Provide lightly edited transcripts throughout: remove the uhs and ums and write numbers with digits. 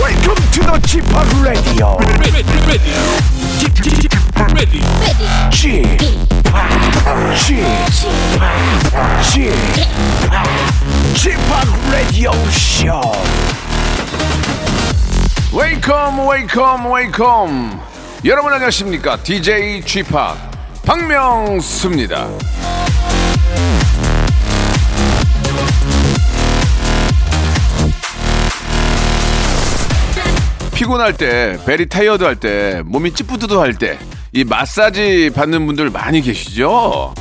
Welcome to the G-POP Radio. G-POP Radio Show. Welcome, welcome, welcome. 여러분 안녕하십니까? DJ G-POP 박명수입니다. 피곤할 때, 베리 타이어드 할 때, 몸이 찌뿌드드 할 때 이 마사지 받는 분들 많이 계시죠?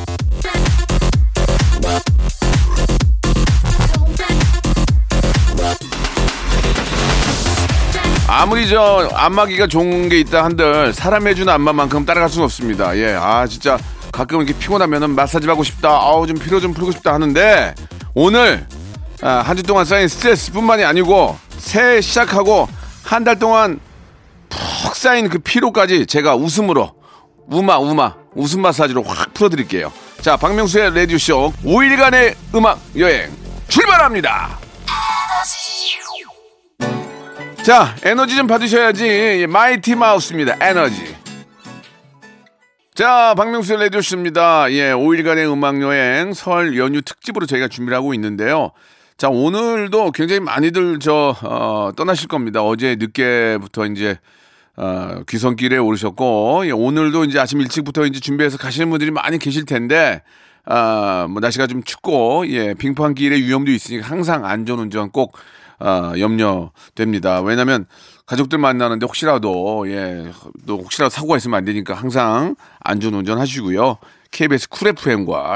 아무리 저 안마기가 좋은 게 있다 한들 사람이 해주는 안마만큼 따라갈 수는 없습니다. 예, 아 진짜 가끔 이렇게 피곤하면은 마사지 받고 싶다, 아우 좀 피로 좀 풀고 싶다 하는데 오늘 한 주 동안 쌓인 스트레스뿐만이 아니고 새해 시작하고 한 달 동안 푹 쌓인 그 피로까지 제가 웃음으로 웃음 마사지로 확 풀어드릴게요. 자, 박명수의 라디오쇼 5일간의 음악 여행 출발합니다. 자, 에너지 좀 받으셔야지. 마이티 마우스입니다. 에너지. 자, 박명수의 라디오쇼입니다. 예, 5일간의 음악 여행 설 연휴 특집으로 저희가 준비를 하고 있는데요. 자, 오늘도 굉장히 많이들 떠나실 겁니다. 어제 늦게부터 이제 귀성길에 오르셨고, 예, 오늘도 이제 아침 일찍부터 이제 준비해서 가시는 분들이 많이 계실 텐데, 뭐 날씨가 좀 춥고, 예, 빙판길에 위험도 있으니까 항상 안전운전 꼭 염려됩니다. 왜냐하면 가족들 만나는데 혹시라도 또 혹시라도 사고가 있으면 안 되니까 항상 안전운전 하시고요. KBS 쿨 FM과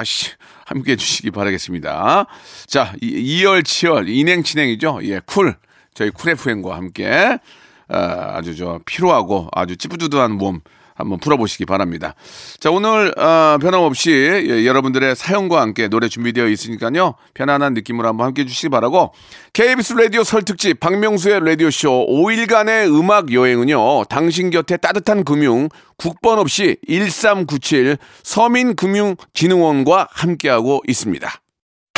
함께 해주시기 바라겠습니다. 자, 이열치열 인행진행이죠. 예, 쿨 저희 쿨 FM과 함께 아주 저 피로하고 아주 찌뿌두두한 몸 한번 풀어보시기 바랍니다. 자, 오늘 변함없이 예, 여러분들의 사연과 함께 노래 준비되어 있으니까요. 편안한 느낌으로 한번 함께 해주시기 바라고, KBS 라디오 설 특집 박명수의 라디오쇼 5일간의 음악 여행은요. 당신 곁에 따뜻한 금융, 국번 없이 1397 서민금융진흥원과 함께하고 있습니다.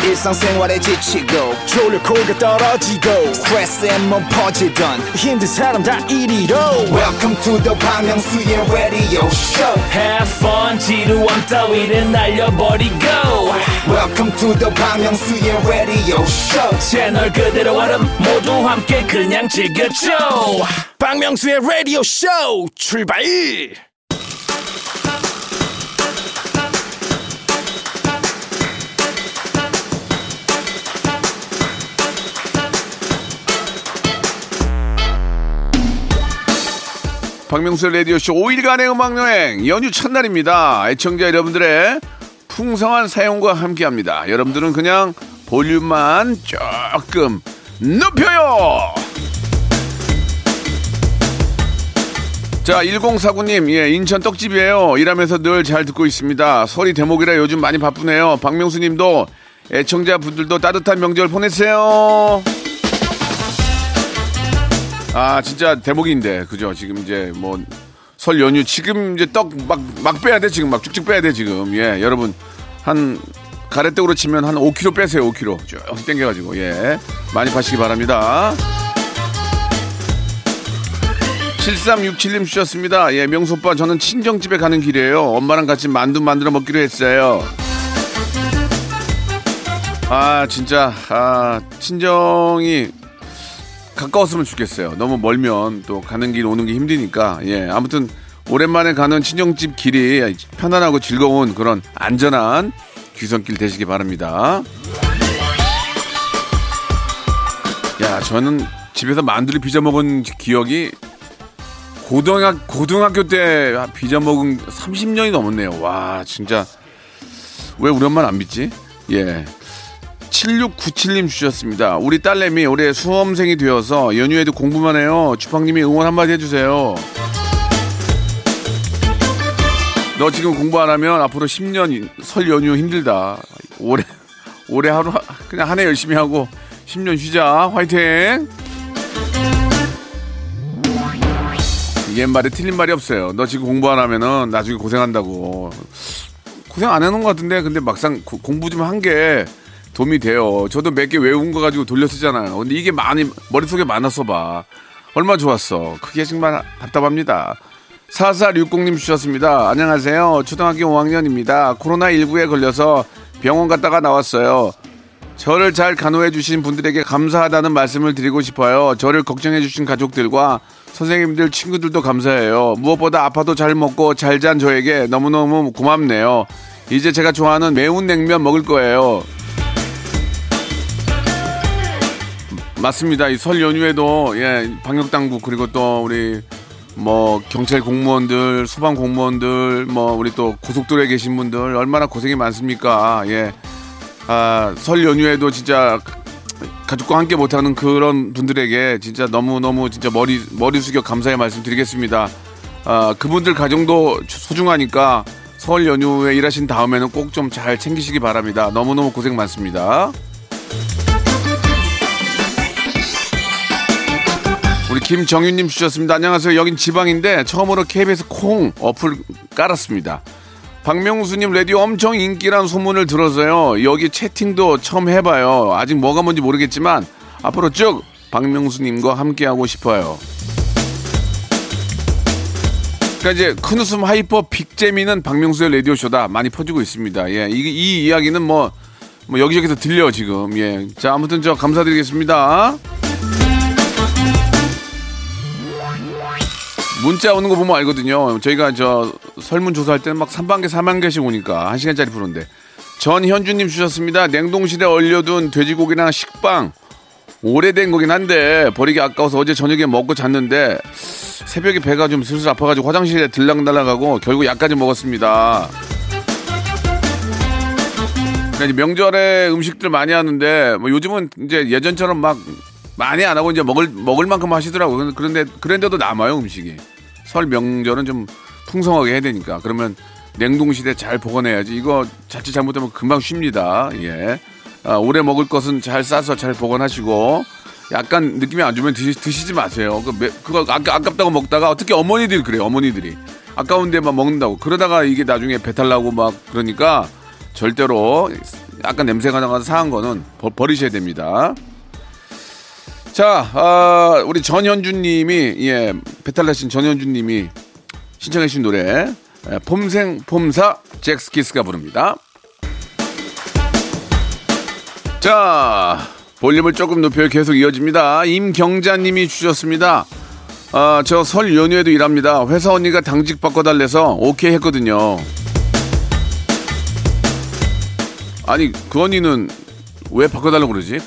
일상생활에 지치고 졸려 코가 떨어지고 스트레스에 몸 퍼지던 힘든 사람 다 이리로. Welcome to the 박명수의 Radio Show. Have fun. 지루함 따위를 날려버리고 Welcome to the 박명수의 Radio Show. 채널 그대로 얼음 모두 함께 그냥 즐겨줘. 박명수의 Radio Show 출발. 박명수의 라디오쇼 5일간의 음악여행 연휴 첫날입니다. 애청자 여러분들의 풍성한 사연과 함께합니다. 여러분들은 그냥 볼륨만 조금 높여요. 자, 1049님, 예, 인천 떡집이에요. 일하면서 늘 잘 듣고 있습니다. 설이 대목이라 요즘 많이 바쁘네요. 박명수님도 애청자분들도 따뜻한 명절 보내세요. 아, 진짜 대목인데, 그죠? 지금 이제 뭐 설 연휴 지금 이제 떡 막 빼야 돼. 지금 막 쭉쭉 빼야 돼 지금. 예, 여러분 한 가래떡으로 치면 한 5kg 빼세요. 5kg 쭉 당겨가지고 예 많이 파시기 바랍니다. 7367님 주셨습니다. 예, 명수 오빠 저는 친정집에 가는 길이에요. 엄마랑 같이 만두 만들어 먹기로 했어요. 아, 진짜 친정이 가까웠으면 좋겠어요. 너무 멀면 또 가는 길 오는 게 힘드니까. 예, 아무튼 오랜만에 가는 친정집 길이 편안하고 즐거운 그런 안전한 귀성길 되시기 바랍니다. 야, 저는 집에서 만두를 빚어먹은 기억이 고등학교 때 빚어먹은 30년이 넘었네요. 와, 진짜 왜 우리 엄마는 안 믿지? 예. 7697님 주셨습니다. 우리 딸내미 올해 수험생이 되어서 연휴에도 공부만 해요. 주방님이 응원 한마디 해주세요. 너 지금 공부 안 하면 앞으로 10년 설 연휴 힘들다. 올해 하루 그냥 한 해 열심히 하고 10년 쉬자. 화이팅. 옛말에 틀린 말이 없어요. 너 지금 공부 안 하면은 나중에 고생한다고. 고생 안 하는 것 같은데 근데 막상 공부 좀 한 게 도움이 돼요. 저도 몇 개 외운 거 가지고 돌려 쓰잖아요. 근데 이게 많이 머릿속에 많았어 봐. 얼마 좋았어. 그게 정말 답답합니다. 4460님 주셨습니다. 안녕하세요. 초등학교 5학년입니다. 코로나19에 걸려서 병원 갔다가 나왔어요. 저를 잘 간호해 주신 분들에게 감사하다는 말씀을 드리고 싶어요. 저를 걱정해 주신 가족들과 선생님들, 친구들도 감사해요. 무엇보다 아파도 잘 먹고 잘 잔 저에게 너무너무 고맙네요. 이제 제가 좋아하는 매운 냉면 먹을 거예요. 맞습니다. 이 설 연휴에도 예, 방역당국 그리고 또 우리 뭐 경찰 공무원들, 소방 공무원들, 뭐 우리 또 고속도로에 계신 분들 얼마나 고생이 많습니까? 예, 아, 설 연휴에도 진짜 가족과 함께 못하는 그런 분들에게 진짜 너무너무 진짜 머리 숙여 감사의 말씀드리겠습니다. 아, 그분들 가정도 소중하니까 설 연휴에 일하신 다음에는 꼭 좀 잘 챙기시기 바랍니다. 너무너무 고생 많습니다. 우리 김정윤님 주셨습니다. 안녕하세요. 여긴 지방인데 처음으로 KBS 콩 어플 깔았습니다. 박명수님 라디오 엄청 인기란 소문을 들어서요. 여기 채팅도 처음 해봐요. 아직 뭐가 뭔지 모르겠지만 앞으로 쭉 박명수님과 함께하고 싶어요. 그러니까 이제 큰 웃음 하이퍼 빅재미는 박명수의 라디오쇼다 많이 퍼지고 있습니다. 예, 이 이야기는 뭐 여기저기서 들려 지금. 예, 자 아무튼 저 감사드리겠습니다. 문자 오는 거 보면 알거든요. 저희가 저 설문조사할 때는 막 3만 개, 4만 개씩 오니까 1시간짜리 부른데. 전현주님 주셨습니다. 냉동실에 얼려둔 돼지고기랑 식빵. 오래된 거긴 한데 버리기 아까워서 어제 저녁에 먹고 잤는데 새벽에 배가 좀 슬슬 아파가지고 화장실에 들락날락하고 결국 약까지 먹었습니다. 그러니까 이제 명절에 음식들 많이 하는데 뭐 요즘은 이제 예전처럼 막 많이 안 하고 이제 먹을 만큼 하시더라고요. 그런데도 남아요 음식이. 설 명절은 좀 풍성하게 해야 되니까. 그러면 냉동실에 잘 보관해야지. 이거 자칫 잘못하면 금방 쉽니다. 예. 아, 오래 먹을 것은 잘 싸서 잘 보관하시고 약간 느낌이 안 주면 드시지 마세요. 그거 아깝다고 먹다가 특히 어머니들이 그래요. 어머니들이 아까운 데만 먹는다고 그러다가 이게 나중에 배탈 나고 막 그러니까 절대로 약간 냄새가 나가서 상한 거는 버리셔야 됩니다. 자, 우리 전현주님이 예, 배탈 나신 전현주님이 신청해 주신 노래 예, 폼생폼사 잭스키스가 부릅니다. 자, 볼륨을 조금 높여 계속 이어집니다. 임경자님이 주셨습니다. 아, 저 설 연휴에도 일합니다. 회사 언니가 당직 바꿔달래서 오케이 했거든요. 아니, 그 언니는 왜 바꿔달라고 그러지?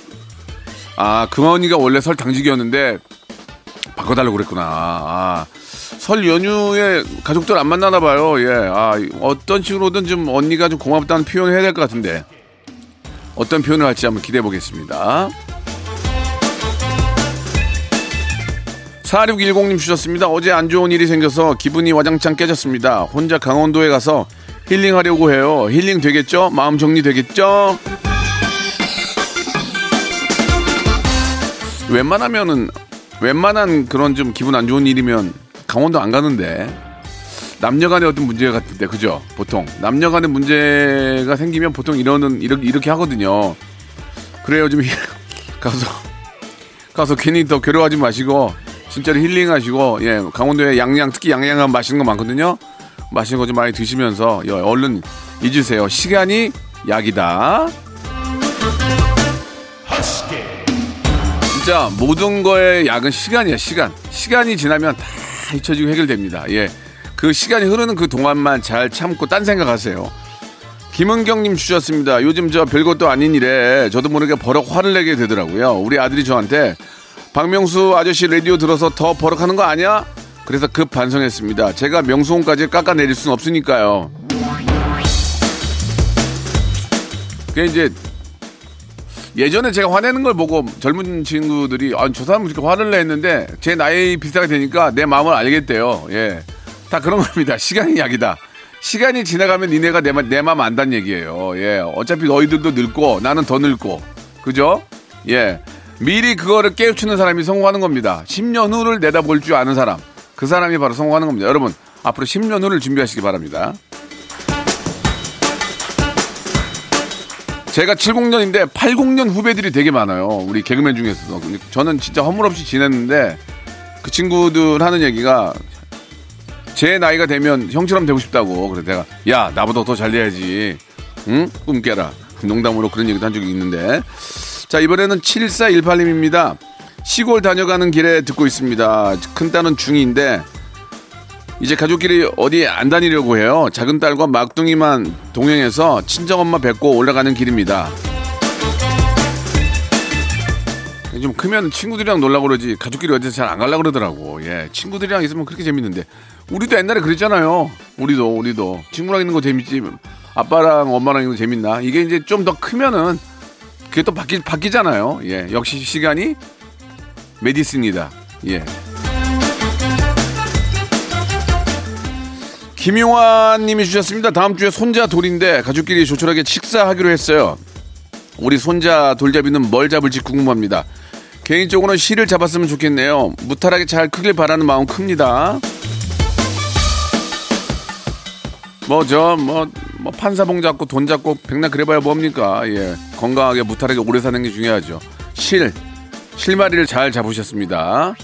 아, 그 언니가 원래 설 당직이었는데 바꿔달라고 그랬구나. 아, 설 연휴에 가족들 안 만나나 봐요. 예, 아, 어떤 식으로든 좀 언니가 좀 고맙다는 표현을 해야 될 것 같은데 어떤 표현을 할지 한번 기대해 보겠습니다. 4610님 주셨습니다. 어제 안 좋은 일이 생겨서 기분이 와장창 깨졌습니다. 혼자 강원도에 가서 힐링하려고 해요. 힐링 되겠죠? 마음 정리 되겠죠? 웬만한 그런 좀 기분 안 좋은 일이면 강원도 안 가는데 남녀간의 어떤 문제가 같을 때 그죠? 보통 남녀간의 문제가 생기면 보통 이렇게 하거든요. 그래요. 좀 가서 괜히 더 괴로워하지 마시고 진짜로 힐링하시고 예 강원도에 특히 양양은 맛있는 거 많거든요. 맛있는 거 좀 많이 드시면서 예, 얼른 잊으세요. 시간이 약이다. 진짜 모든 거의 약은 시간이야. 시간이 지나면 다 잊혀지고 해결됩니다. 예, 그 시간이 흐르는 그 동안만 잘 참고 딴 생각하세요. 김은경님 주셨습니다. 요즘 저 별것도 아닌 일에 저도 모르게 버럭 화를 내게 되더라고요. 우리 아들이 저한테 박명수 아저씨 라디오 들어서 더 버럭하는 거 아니야? 그래서 급 반성했습니다. 제가 명수홍까지 깎아내릴 순 없으니까요. 그게 이제 예전에 제가 화내는 걸 보고 젊은 친구들이 아, 저 사람은 이렇게 화를 내 했는데 제 나이 비슷하게 되니까 내 마음을 알겠대요. 예, 다 그런 겁니다. 시간이 약이다. 시간이 지나가면 니네가 내 마음 안다는 얘기예요. 예, 어차피 너희들도 늙고 나는 더 늙고 그죠? 예, 미리 그거를 깨우치는 사람이 성공하는 겁니다. 10년 후를 내다볼 줄 아는 사람 그 사람이 바로 성공하는 겁니다. 여러분 앞으로 10년 후를 준비하시기 바랍니다. 제가 70년인데 80년 후배들이 되게 많아요. 우리 개그맨 중에서도. 저는 진짜 허물없이 지냈는데 그 친구들 하는 얘기가 제 나이가 되면 형처럼 되고 싶다고. 그래서 내가 야 나보다 더 잘돼야지 응? 꿈 깨라. 농담으로 그런 얘기도 한 적이 있는데. 자, 이번에는 7418님입니다. 시골 다녀가는 길에 듣고 있습니다. 큰딸은 중2인데 이제 가족끼리 어디 안 다니려고 해요. 작은 딸과 막둥이만 동행해서 친정엄마 뵙고 올라가는 길입니다. 좀 크면 친구들이랑 놀라고 그러지 가족끼리 어디서 잘 안 가려고 그러더라고. 예, 친구들이랑 있으면 그렇게 재밌는데. 우리도 옛날에 그랬잖아요. 우리도 친구랑 있는 거 재밌지 아빠랑 엄마랑 있는 거 재밌나. 이게 이제 좀 더 크면은 그게 또 바뀌잖아요. 예, 역시 시간이 메디스입니다. 예. 김용환 님이 주셨습니다. 다음 주에 손자 돌인데 가족끼리 조촐하게 식사하기로 했어요. 우리 손자 돌잡이는 뭘 잡을지 궁금합니다. 개인적으로는 실을 잡았으면 좋겠네요. 무탈하게 잘 크길 바라는 마음 큽니다. 뭐 판사봉 잡고 돈 잡고 백날 그래봐야 뭡니까. 예, 건강하게 무탈하게 오래 사는 게 중요하죠. 실마리를 잘 잡으셨습니다.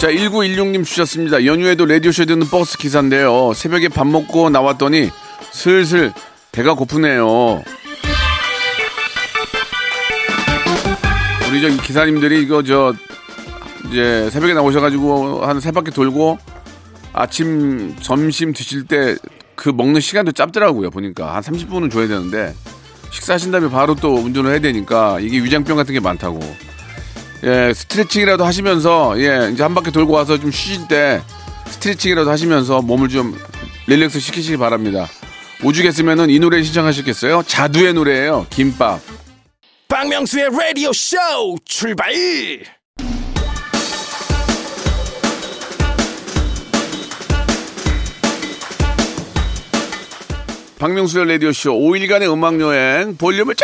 자, 1916님 주셨습니다. 연휴에도 라디오쇼에 듣는 버스 기사인데요. 새벽에 밥 먹고 나왔더니 슬슬 배가 고프네요. 우리 저 기사님들이 이거 저 이제 새벽에 나오셔가지고 한 3바퀴 돌고 아침 점심 드실 때 그 먹는 시간도 짧더라고요. 보니까 한 30분은 줘야 되는데 식사하신 다음에 바로 또 운전을 해야 되니까 이게 위장병 같은 게 많다고. 예, 스트레칭이라도 하시면서, 예, 이제 한 바퀴 돌고 와서 좀 쉬실 때 스트레칭이라도 하시면서 몸을 좀 릴렉스 시키시기 바랍니다. 오죽했으면은 이 노래 신청하셨겠어요? 자두의 노래예요. 김밥. 박명수의 라디오 쇼 출발. 박명수의 라디오 쇼 5일간의 음악 여행 볼륨을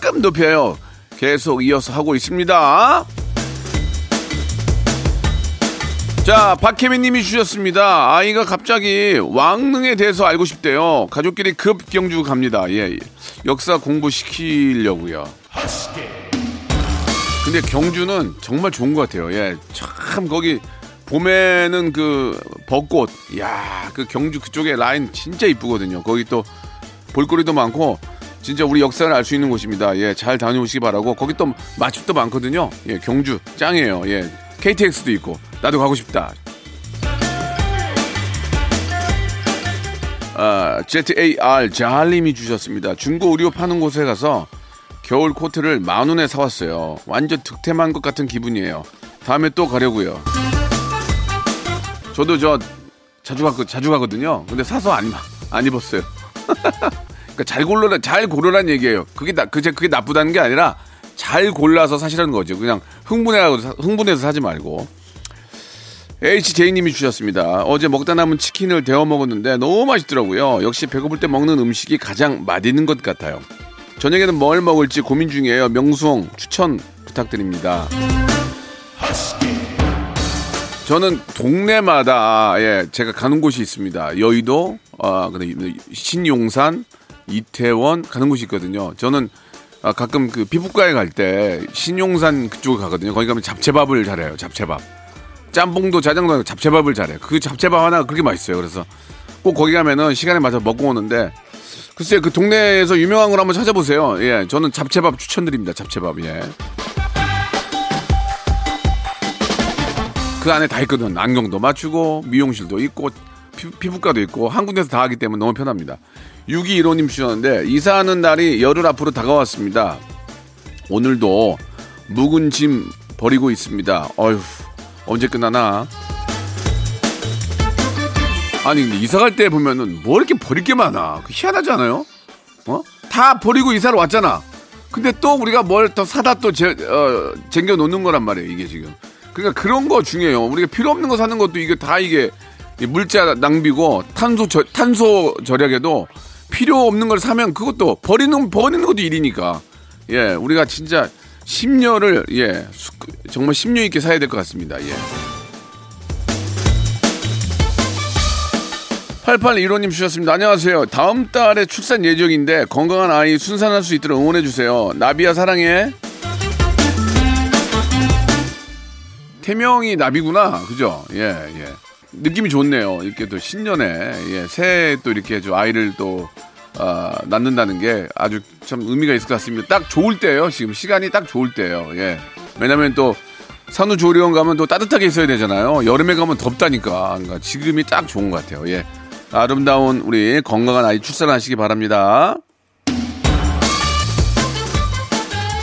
조금 높여요. 계속 이어서 하고 있습니다. 자, 박혜민님이 주셨습니다. 아이가 갑자기 왕릉에 대해서 알고 싶대요. 가족끼리 급 경주 갑니다. 예, 역사 공부 시키려고요. 근데 경주는 정말 좋은 것 같아요. 예, 참 거기 봄에는 그 벚꽃, 야, 그 경주 그쪽에 라인 진짜 이쁘거든요. 거기 또 볼거리도 많고. 진짜 우리 역사를 알 수 있는 곳입니다. 예, 잘 다녀오시기 바라고. 거기 또 맛집도 많거든요. 예, 경주 짱이에요. 예, KTX도 있고. 나도 가고 싶다. 아, ZAR 자할님이 주셨습니다. 중고 의류 파는 곳에 가서 겨울 코트를 10,000원에 사왔어요. 완전 득템한 것 같은 기분이에요. 다음에 또 가려고요. 저도 저 자주 가거든요. 근데 사서 안 입었어요. 그러니까 잘 고르란 얘기예요. 그게 나쁘다는 게 아니라 잘 골라서 사시라는 거죠. 그냥 흥분해서 사지 말고. HJ님이 주셨습니다. 어제 먹다 남은 치킨을 데워 먹었는데 너무 맛있더라고요. 역시 배고플 때 먹는 음식이 가장 맛있는 것 같아요. 저녁에는 뭘 먹을지 고민 중이에요. 명수홍 추천 부탁드립니다. 저는 동네마다, 예, 제가 가는 곳이 있습니다. 여의도, 신용산, 이태원 가는 곳이 있거든요. 저는 가끔 그 피부과에 갈 때 신용산 그쪽에 가거든요. 거기 가면 잡채밥을 잘해요. 잡채밥. 짬뽕도 짜장도 아니고 잡채밥을 잘해요. 그 잡채밥 하나가 그렇게 맛있어요. 그래서 꼭 거기 가면은 시간에 맞춰 먹고 오는데 글쎄요, 그 동네에서 유명한 걸 한번 찾아보세요. 예, 저는 잡채밥 추천드립니다. 잡채밥. 예. 그 안에 다 있거든. 안경도 맞추고 미용실도 있고 피부과도 있고 한 군데서 다 하기 때문에 너무 편합니다. 6215님 주셨는데 이사하는 날이 열흘 앞으로 다가왔습니다. 오늘도 묵은 짐 버리고 있습니다. 어휴, 언제 끝나나. 아니 근데 이사 갈 때 보면은 뭐 이렇게 버릴 게 많아. 희한하지 않아요? 어? 다 버리고 이사를 왔잖아. 근데 또 우리가 뭘 더 사다 또 쟁겨 놓는 거란 말이에요. 이게 지금. 그러니까 그런 거 중요해요. 우리가 필요 없는 거 사는 것도 이게 물자 낭비고 탄소 절약에도 필요 없는 걸 사면 그것도 버리는 것도 일이니까. 예, 우리가 진짜 심려를, 예, 정말 심려 있게 사야 될 것 같습니다. 예. 8815님 주셨습니다. 안녕하세요. 다음 달에 출산 예정인데 건강한 아이 순산할 수 있도록 응원해 주세요. 나비야 사랑해. 태명이 나비구나. 그죠? 예, 예. 느낌이 좋네요. 이렇게 또 신년에, 예, 새해 또 이렇게 좀 아이를 또, 낳는다는 게 아주 참 의미가 있을 것 같습니다. 딱 좋을 때예요. 지금 시간이 딱 좋을 때예요. 예. 왜냐면 또, 산후조리원 가면 또 따뜻하게 있어야 되잖아요. 여름에 가면 덥다니까. 그러니까 지금이 딱 좋은 것 같아요. 예. 아름다운 우리 건강한 아이 출산하시기 바랍니다.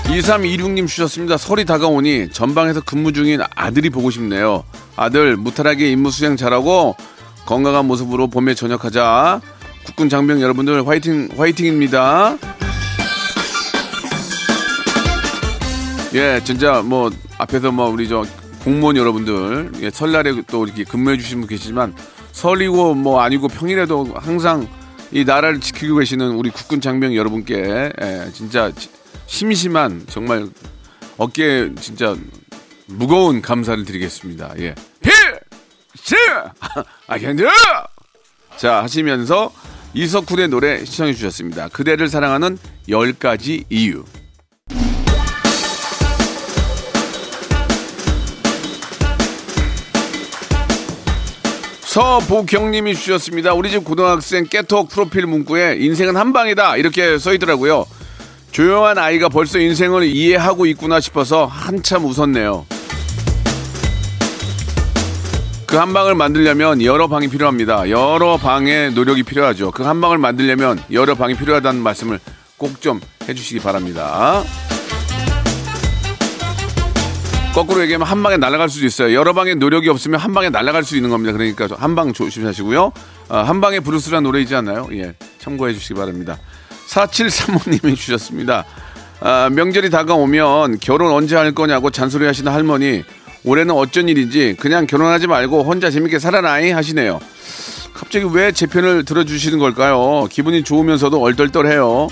2326님 주셨습니다. 설이 다가오니 전방에서 근무 중인 아들이 보고 싶네요. 아들 무탈하게 임무 수행 잘하고 건강한 모습으로 봄에 전역하자. 국군 장병 여러분들 화이팅, 화이팅입니다. 예, 진짜 뭐 앞에서 뭐 우리 저 공무원 여러분들, 예, 설날에 또 이렇게 근무해 주신 분 계시지만 설이고 뭐 아니고 평일에도 항상 이 나라를 지키고 계시는 우리 국군 장병 여러분께, 예, 진짜 심심한 정말 어깨에 진짜 무거운 감사를 드리겠습니다. 예, 필시 아견드 자 하시면서 이석훈의 노래 시청해 주셨습니다. 그대를 사랑하는 10가지 이유. 서보경님이 주셨습니다. 우리 집 고등학생 깨톡 프로필 문구에 인생은 한 방이다 이렇게 써 있더라고요. 조용한 아이가 벌써 인생을 이해하고 있구나 싶어서 한참 웃었네요. 그 한 방을 만들려면 여러 방이 필요합니다. 여러 방의 노력이 필요하죠. 그 한 방을 만들려면 여러 방이 필요하다는 말씀을 꼭 좀 해주시기 바랍니다. 거꾸로 얘기하면 한 방에 날아갈 수도 있어요. 여러 방에 노력이 없으면 한 방에 날아갈 수 있는 겁니다. 그러니까 한 방 조심하시고요. 한 방에 브루스라는 노래이지 않나요? 예, 참고해 주시기 바랍니다. 4735님이 주셨습니다. 명절이 다가오면 결혼 언제 할 거냐고 잔소리 하시는 할머니. 올해는 어쩐 일인지 그냥 결혼하지 말고 혼자 재밌게 살아라잉 하시네요. 갑자기 왜 제 편을 들어주시는 걸까요? 기분이 좋으면서도 얼떨떨해요.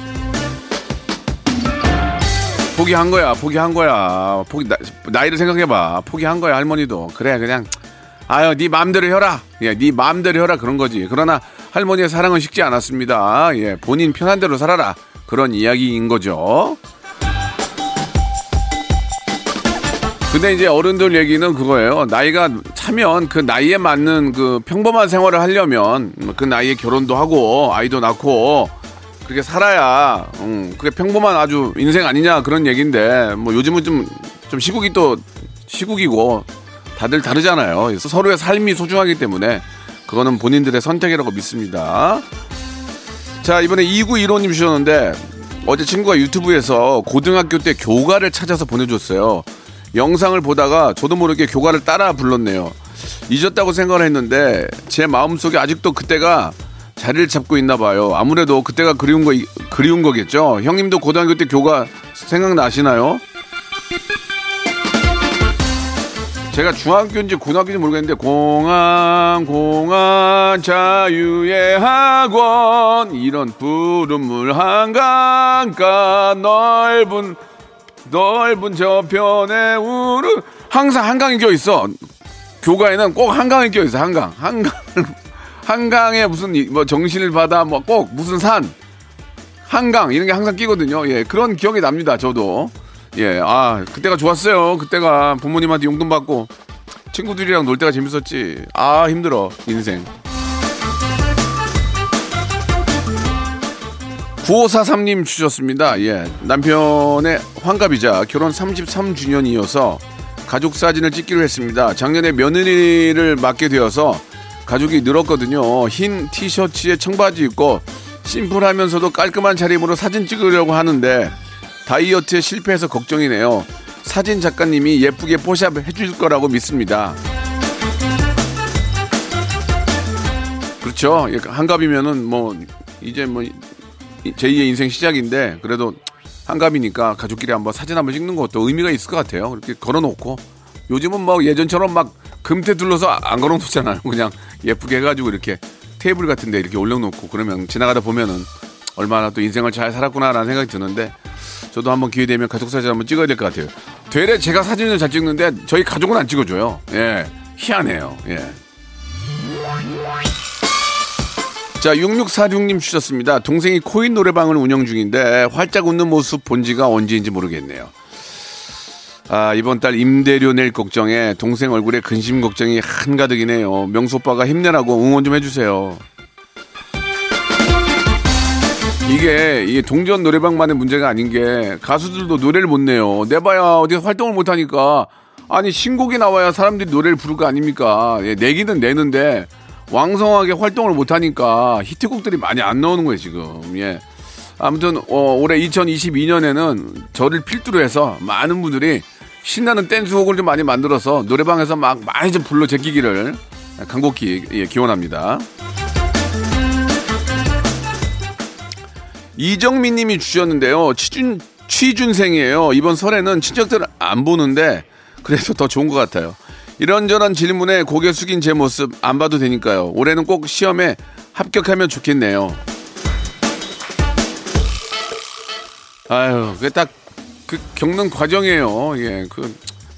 포기한 거야, 포기한 거야. 나이를 생각해봐. 포기한 거야, 할머니도. 그래, 그냥. 아유, 네 마음대로 해라. 예, 네 마음대로 해라. 그런 거지. 그러나 할머니의 사랑은 식지 않았습니다. 예, 본인 편한 대로 살아라. 그런 이야기인 거죠. 근데 이제 어른들 얘기는 그거예요. 나이가 차면 그 나이에 맞는 그 평범한 생활을 하려면 그 나이에 결혼도 하고 아이도 낳고 그렇게 살아야, 그게 평범한 아주 인생 아니냐 그런 얘기인데, 뭐 요즘은 좀 시국이 또 시국이고 다들 다르잖아요. 그래서 서로의 삶이 소중하기 때문에 그거는 본인들의 선택이라고 믿습니다. 자, 이번에 2915님 주셨는데 어제 친구가 유튜브에서 고등학교 때 교가를 찾아서 보내줬어요. 영상을 보다가 저도 모르게 교가를 따라 불렀네요. 잊었다고 생각을 했는데 제 마음속에 아직도 그때가 자리를 잡고 있나 봐요. 아무래도 그때가 그리운 거겠죠. 형님도 고등학교 때 교가 생각나시나요? 제가 중학교인지 고등학교인지 모르겠는데 공항 자유의 학원 이런 푸른물 한강가 넓은 저편에 우르 항상 한강이 껴있어. 교가에는 꼭 한강이 껴있어. 한강에 무슨 뭐 정신을 받아 뭐 꼭 무슨 산 한강 이런 게 항상 끼거든요. 예, 그런 기억이 납니다. 저도 예, 아 그때가 좋았어요. 그때가 부모님한테 용돈 받고 친구들이랑 놀 때가 재밌었지. 아 힘들어 인생. 9543님 주셨습니다. 예, 남편의 환갑이자 결혼 33주년이어서 가족 사진을 찍기로 했습니다. 작년에 며느리를 맡게 되어서 가족이 늘었거든요. 흰 티셔츠에 청바지 입고 심플하면서도 깔끔한 차림으로 사진 찍으려고 하는데 다이어트에 실패해서 걱정이네요. 사진 작가님이 예쁘게 포샵 해줄 거라고 믿습니다. 그렇죠. 한갑이면은 뭐 이제 뭐 제2의 인생 시작인데 그래도 한갑이니까 가족끼리 한번 사진 한번 찍는 것도 의미가 있을 것 같아요. 이렇게 걸어놓고 요즘은 뭐 예전처럼 막 금태 둘러서 안 걸어놓잖아요. 그냥 예쁘게 해가지고 이렇게 테이블 같은 데 이렇게 올려놓고 그러면 지나가다 보면은 얼마나 또 인생을 잘 살았구나라는 생각이 드는데 저도 한번 기회 되면 가족 사진 한번 찍어야 될 것 같아요. 되레 제가 사진을 잘 찍는데 저희 가족은 안 찍어줘요. 예, 희한해요. 예. 자, 6646님 주셨습니다. 동생이 코인 노래방을 운영 중인데 활짝 웃는 모습 본 지가 언제인지 모르겠네요. 아, 이번 달 임대료 낼 걱정에 동생 얼굴에 근심 걱정이 한가득이네요. 명수 오빠가 힘내라고 응원 좀 해주세요. 이게 동전 노래방만의 문제가 아닌 게 가수들도 노래를 못 내요. 내봐야 어디서 활동을 못 하니까. 아니, 신곡이 나와야 사람들이 노래를 부를 거 아닙니까? 예, 내기는 내는데 왕성하게 활동을 못 하니까 히트곡들이 많이 안 나오는 거예요, 지금. 예. 아무튼 올해 2022년에는 저를 필두로 해서 많은 분들이 신나는 댄스곡을 좀 많이 만들어서 노래방에서 막 많이 좀 불러 제끼기를 간곡히 기원합니다. 이정민 님이 주셨는데요. 취준생이에요. 이번 설에는 친척들 안 보는데 그래서 더 좋은 것 같아요. 이런저런 질문에 고개 숙인 제 모습 안 봐도 되니까요. 올해는 꼭 시험에 합격하면 좋겠네요. 아유, 그게 딱 그 겪는 과정이에요. 예, 그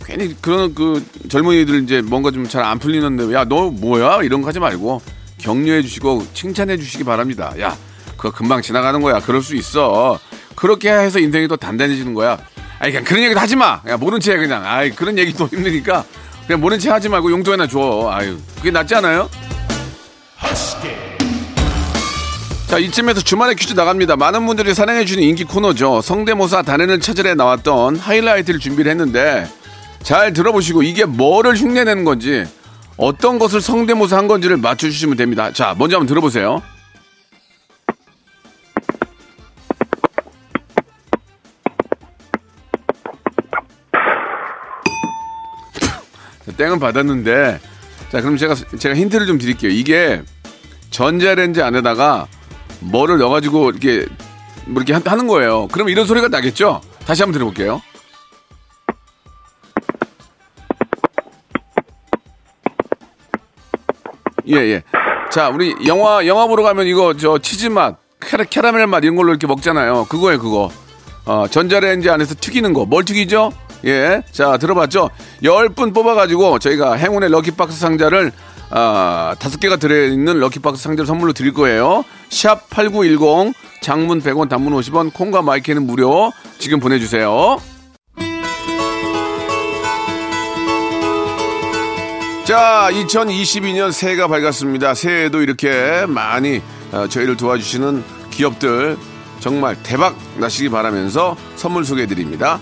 괜히 그런 그 젊은이들 이제 뭔가 좀 잘 안 풀리는데 야, 너 뭐야? 이런 거 하지 말고 격려해 주시고 칭찬해 주시기 바랍니다. 야, 그거 금방 지나가는 거야. 그럴 수 있어. 그렇게 해서 인생이 더 단단해지는 거야. 아니, 그냥 그런 얘기도 하지 마. 야, 모른 채 그냥. 아이, 그런 얘기도 힘드니까 그냥 모른 채 하지 말고 용돈이나 줘. 아유, 그게 낫지 않아요? 자, 이쯤에서 주말에 퀴즈 나갑니다. 많은 분들이 사랑해주는 인기 코너죠. 성대모사 단연을 찾으러 나왔던 하이라이트를 준비를 했는데 잘 들어보시고 이게 뭐를 흉내내는 건지 어떤 것을 성대모사 한 건지를 맞춰주시면 됩니다. 자, 먼저 한번 들어보세요. 땡은 받았는데, 자, 그럼 제가 힌트를 좀 드릴게요. 이게 전자레인지 안에다가 뭐를 넣어가지고 이렇게 뭐 이렇게 하는 거예요. 그럼 이런 소리가 나겠죠? 다시 한번 들어볼게요. 예. 자, 우리 영화 보러 가면 이거 저 치즈 맛, 캐러멜 맛 이런 걸로 이렇게 먹잖아요. 그거예요, 그거. 전자레인지 안에서 튀기는 거. 뭘 튀기죠? 예, 자, 들어봤죠? 10분 뽑아가지고 저희가 행운의 럭키박스 상자를 5개가 들어있는 럭키박스 상자를 선물로 드릴 거예요. 샵 8910, 장문 100원, 단문 50원, 콩과 마이크는 무료. 지금 보내주세요. 자, 2022년 새해가 밝았습니다. 새해에도 이렇게 많이 저희를 도와주시는 기업들 정말 대박 나시기 바라면서 선물 소개해드립니다.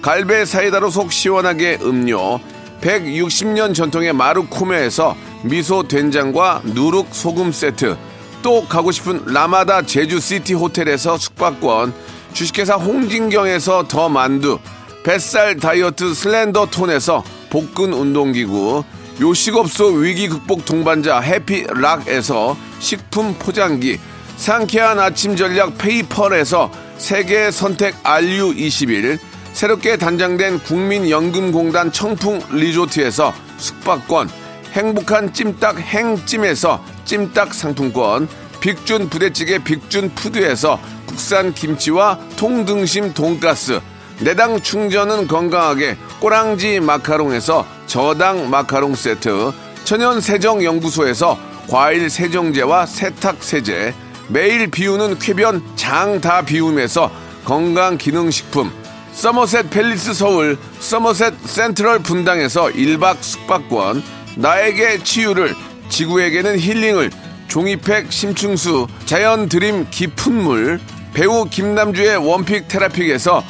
갈배 사이다로 속 시원하게 음료, 160년 전통의 마루코메에서 미소 된장과 누룩 소금 세트, 또 가고 싶은 라마다 제주시티 호텔에서 숙박권, 주식회사 홍진경에서 더 만두, 뱃살 다이어트 슬렌더 톤에서 복근 운동기구, 요식업소 위기 극복 동반자 해피락에서 식품 포장기, 상쾌한 아침 전략 페이펄에서 세계 선택 알류21, 새롭게 단장된 국민연금공단 청풍 리조트에서 숙박권, 행복한 찜닭 행찜에서 찜닭 상품권, 빅준 부대찌개 빅준 푸드에서 국산 김치와 통등심 돈가스, 내당 충전은 건강하게 꼬랑지 마카롱에서 저당 마카롱 세트, 천연세정연구소에서 과일 세정제와 세탁세제, 매일 비우는 쾌변 장 다 비움에서 건강기능식품, 서머셋 팰리스 서울, 서머셋 센트럴 분당에서 1박 숙박권, 나에게 치유를, 지구에게는 힐링을, 종이팩 심층수, 자연 드림 깊은 물, 배우 김남주의 원픽 테라픽에서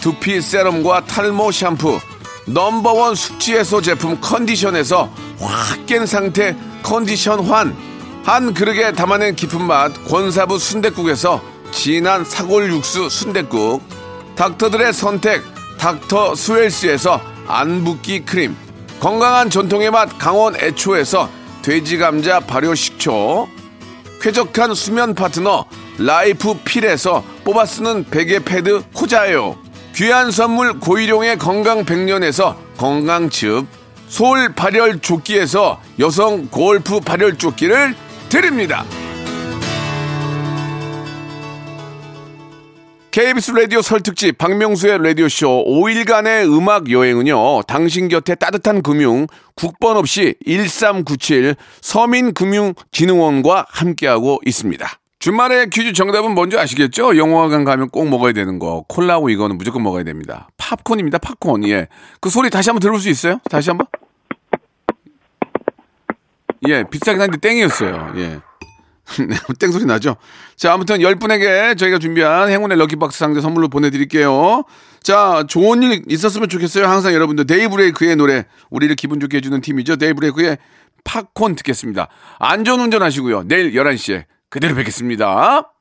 두피 세럼과 탈모 샴푸, 넘버원 숙취해소 제품 컨디션에서 확 깬 상태 컨디션 환, 한 그릇에 담아낸 깊은 맛 권사부 순댓국에서 진한 사골 육수 순댓국, 닥터들의 선택 닥터 스웰스에서 안붓기 크림, 건강한 전통의 맛 강원 애초에서 돼지감자 발효식초, 쾌적한 수면 파트너 라이프 필에서 뽑아쓰는 베개 패드 코자요, 귀한 선물 고일용의 건강 백년에서 건강즙, 서울 발열 조끼에서 여성 골프 발열 조끼를 드립니다. KBS 라디오 설 특집 박명수의 라디오쇼 5일간의 음악 여행은요. 당신 곁에 따뜻한 금융, 국번 없이 1397 서민금융진흥원과 함께하고 있습니다. 주말에 퀴즈 정답은 뭔지 아시겠죠? 영화관 가면 꼭 먹어야 되는 거. 콜라고 이거는 무조건 먹어야 됩니다. 팝콘입니다. 팝콘. 예. 그 소리 다시 한번 들을 수 있어요? 다시 한번? 예. 비싸긴 한데 땡이었어요. 예. 땡소리 나죠? 자, 아무튼 10분에게 저희가 준비한 행운의 럭키박스 상자 선물로 보내드릴게요. 자, 좋은 일 있었으면 좋겠어요. 항상 여러분들 데이브레이크의 노래, 우리를 기분 좋게 해주는 팀이죠. 데이브레이크의 팝콘 듣겠습니다. 안전운전 하시고요. 내일 11시에 그대로 뵙겠습니다.